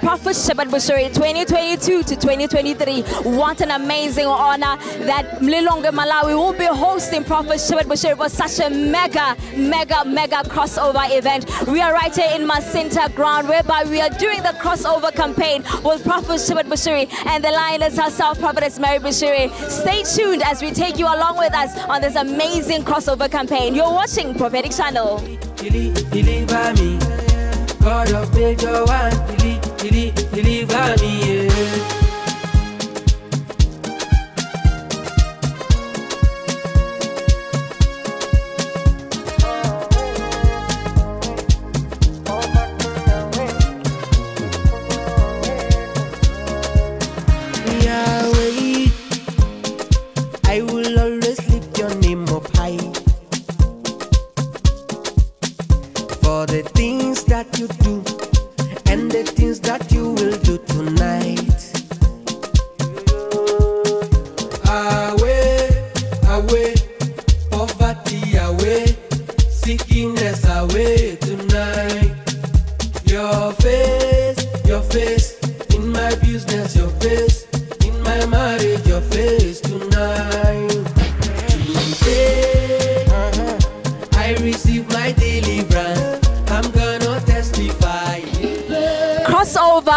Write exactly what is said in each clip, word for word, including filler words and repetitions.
Prophet Shepherd Bushiri twenty twenty-two to twenty twenty-three. What an amazing honor that Lilongwe, Malawi will be hosting Prophet Shepherd Bushiri for such a mega, mega, mega crossover event. We are right here in Masinta ground, whereby we are doing the crossover campaign with Prophet Shepherd Bushiri and the lioness herself, Prophetess Mary Bushiri. Stay tuned as we take you along with us on this amazing crossover campaign. You're watching Prophetic Channel. Deliver me, God of Major One, deliver me, yeah.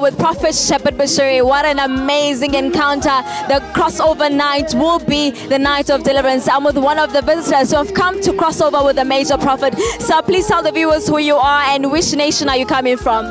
With Prophet Shepherd Bushiri. What an amazing encounter. The crossover night will be the night of deliverance. I'm with one of the visitors who have come to crossover with the major prophet. So please tell the viewers who you are and which nation are you coming from.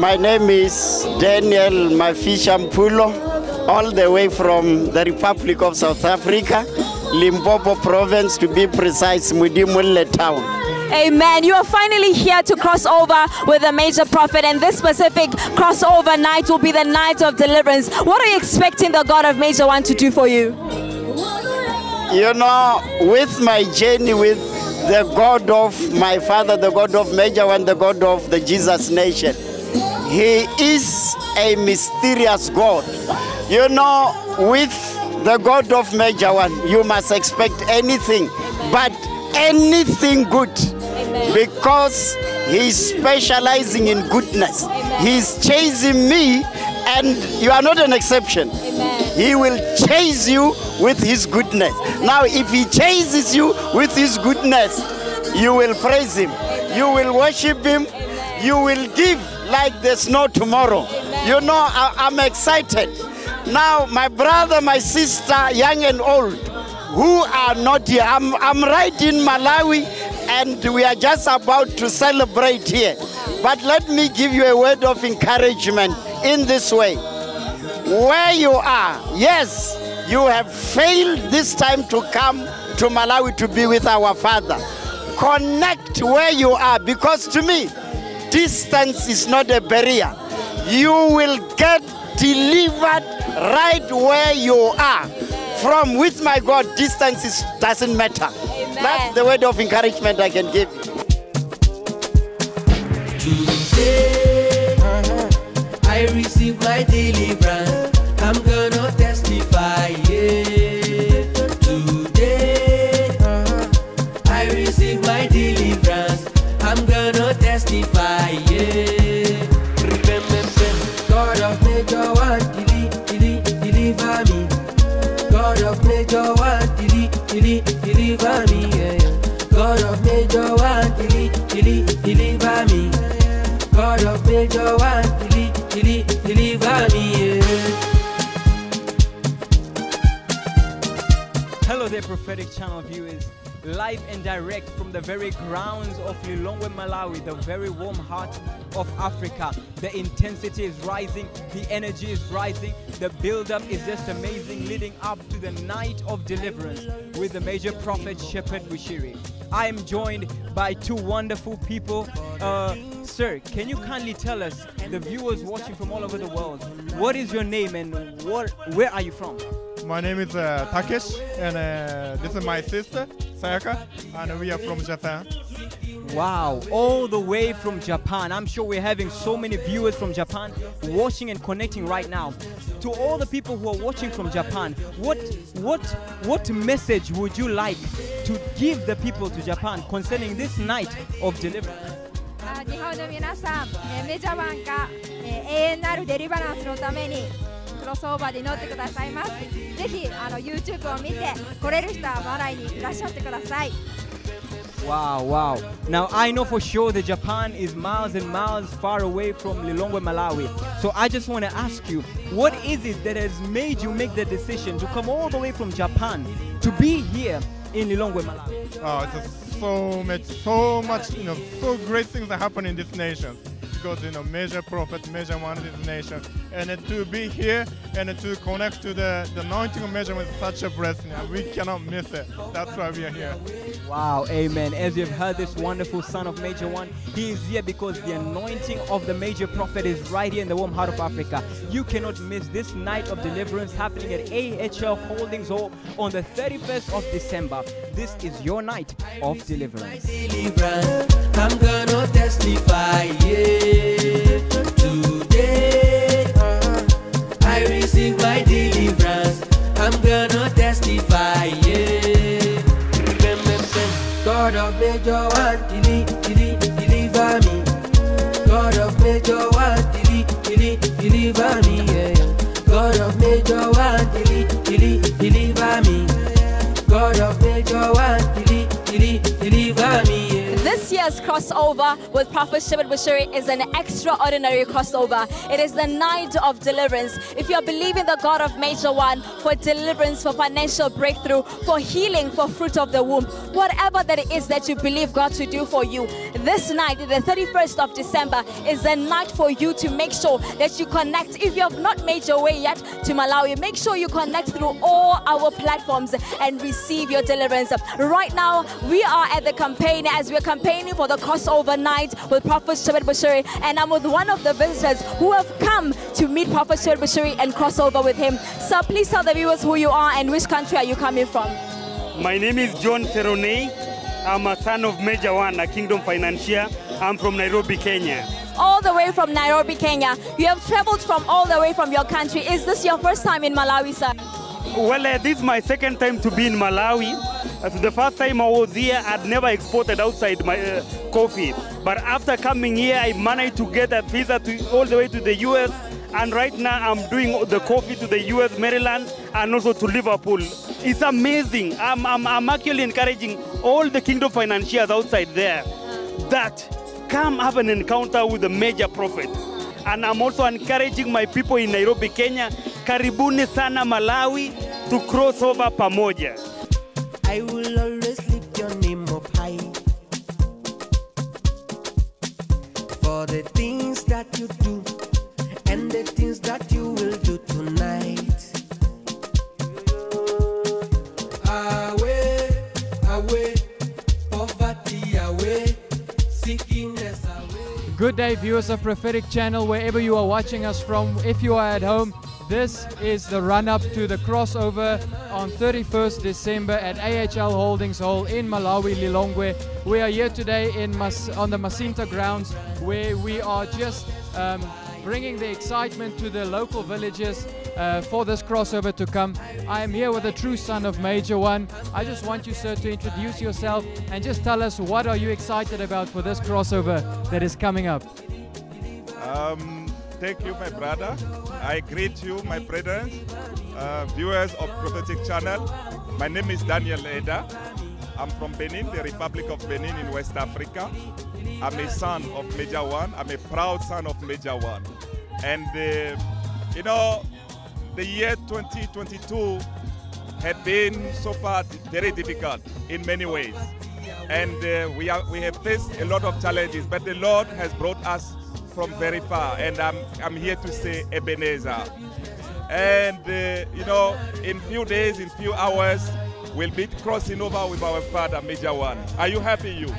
My name is Daniel Mafishampulo, all the way from the Republic of South Africa, Limpopo province, to be precise, Mudimule town. Amen. You are finally here to cross over with a major prophet, and this specific crossover night will be the night of deliverance. What are you expecting the God of Major One to do for you? You know, with my journey with the God of my father, the God of Major One, the God of the Jesus Nation, he is a mysterious God. You know, with the God of Major One, you must expect anything, but anything good. Because he's specializing in goodness. Amen. He's chasing me, and you are not an exception. Amen. He will chase you with his goodness. Now, if he chases you with his goodness, you will praise him. Amen. You will worship him. Amen. You will give like there's no tomorrow. Amen. You know, I, I'm excited. Now, my brother, my sister, young and old, who are not here. I'm, I'm right in Malawi, and we are just about to celebrate here. But let me give you a word of encouragement in this way. Where you are, yes, you have failed this time to come to Malawi to be with our Father. Connect where you are, because to me, distance is not a barrier. You will get delivered right where you are. From with my God, distance doesn't matter. Amen. That's the word of encouragement I can give you. Today, uh-huh, I receive my deliverance. I'm gonna testify. Yeah. Today, uh-huh, I receive my deliverance. I'm gonna testify. Yeah. Remember, God of Major One, deliver me. God of Major One, deliver me, yeah. God of Major One, deliver me. God of Major One, deliver me, yeah. Hello there, Prophetic Channel viewers. Live and direct from the very grounds of Lilongwe, Malawi, the very warm heart of Africa. The intensity is rising, the energy is rising, the build-up is just amazing, leading up to the night of deliverance with the major prophet Shepherd Bushiri. I am joined by two wonderful people. Uh, sir, can you kindly tell us, the viewers watching from all over the world, what is your name and what, where are you from? My name is uh, Takeshi, and uh, this is my sister, Sayaka, and we are from Japan. Wow, all the way from Japan. I'm sure we're having so many viewers from Japan watching and connecting right now. To all the people who are watching from Japan, what, what, what message would you like to give the people to Japan concerning this night of deliverance? 日本の皆さん、メジャーワンが永遠なるデリバランスのためにクロスオーバーで乗ってくださいます。ぜひあの YouTube を見て来れる人は笑いにいらっしゃってください。 Wow, wow. Now, I know for sure that Japan is miles and miles far away from Lilongwe, Malawi. So I just want to ask you, what is it that has made you make the decision to come all the way from Japan to be here in Lilongwe, Malawi? Oh, it's so much, so much, you know, so great things that happen in this nation. Because, you know, major prophet, major one in this nation. And uh, to be here and uh, to connect to the, the anointing of major with such a blessing, and we cannot miss it. That's why we are here. Wow, amen. As you've heard this wonderful son of Major One, he is here because the anointing of the major prophet is right here in the warm heart of Africa. You cannot miss this night of deliverance happening at A H L Holdings Hall on the thirty-first of December. This is your night of deliverance. I'm gonna testify, yeah, today uh, I receive my deliverance. I'm gonna testify, yeah. God of Major One, deliver me. God of Major One, deliver me, yeah. God of Major One, deliver me. God of Major One, deliver me. This year's crossover with Prophet Shepherd Bushiri is an extraordinary crossover. It is the night of deliverance. If you are believing the God of Major One for deliverance, for financial breakthrough, for healing, for fruit of the womb, whatever that it is that you believe God to do for you, this night, the thirty-first of December, is the night for you to make sure that you connect. If you have not made your way yet to Malawi, make sure you connect through all our platforms and receive your deliverance. Right now, we are at the campaign as we are campaigning for the crossover night with Prophet Shepherd Bushiri, and I'm with one of the visitors who have come to meet Prophet Shepherd Bushiri and cross over with him. So please tell the viewers who you are and which country are you coming from. My name is John Terone. I'm a son of Major One, a kingdom financier. I'm from Nairobi, Kenya. All the way from Nairobi, Kenya. You have traveled from all the way from your country. Is this your first time in Malawi, sir? Well, uh, this is my second time to be in Malawi. Uh, the first time I was here, I'd never exported outside my uh, coffee. But after coming here, I managed to get a visa to, all the way to the U S. And right now, I'm doing the coffee to the U S, Maryland, and also to Liverpool. It's amazing. I'm, I'm, I'm actually encouraging all the kingdom financiers outside there that come have an encounter with the major prophet. And I'm also encouraging my people in Nairobi, Kenya, Karibuni sana Malawi to cross over pamoja. I will always lift your name up high for the things that you do and the things that you will do tonight. Away, away, poverty away, sickness away. Good day, viewers of Prophetic Channel, wherever you are watching us from. If you are at home, this is the run-up to the crossover on thirty-first December at A H L Holdings Hall in Malawi, Lilongwe. We are here today in Mas on the Masinta grounds, where we are just um, bringing the excitement to the local villages uh, for this crossover to come. I am here with a true son of Major One. I just want you, sir, to introduce yourself and just tell us what are you excited about for this crossover that is coming up. Um. Thank you, my brother. I greet you, my brethren, uh, viewers of Prophetic Channel. My name is Daniel Eda. I'm from Benin, the Republic of Benin in West Africa. I'm a son of Major One. I'm a proud son of Major One. And, uh, you know, the year twenty twenty-two had been so far very difficult in many ways. And uh, we, are, we have faced a lot of challenges, but the Lord has brought us from very far, and I'm, I'm here to say Ebenezer. And uh, you know, in few days, in few hours, we'll be crossing over with our father, Major One. Are you happy, you?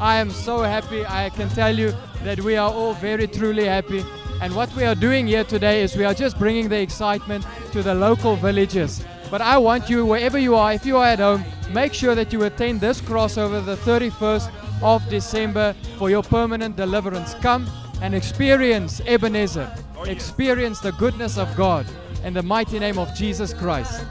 I am so happy. I can tell you that we are all very truly happy. And what we are doing here today is we are just bringing the excitement to the local villages. But I want you, wherever you are, if you are at home, make sure that you attend this crossover the thirty-first of December for your permanent deliverance. Come and experience Ebenezer. Oh, yes. Experience the goodness of God in the mighty name of Jesus Christ.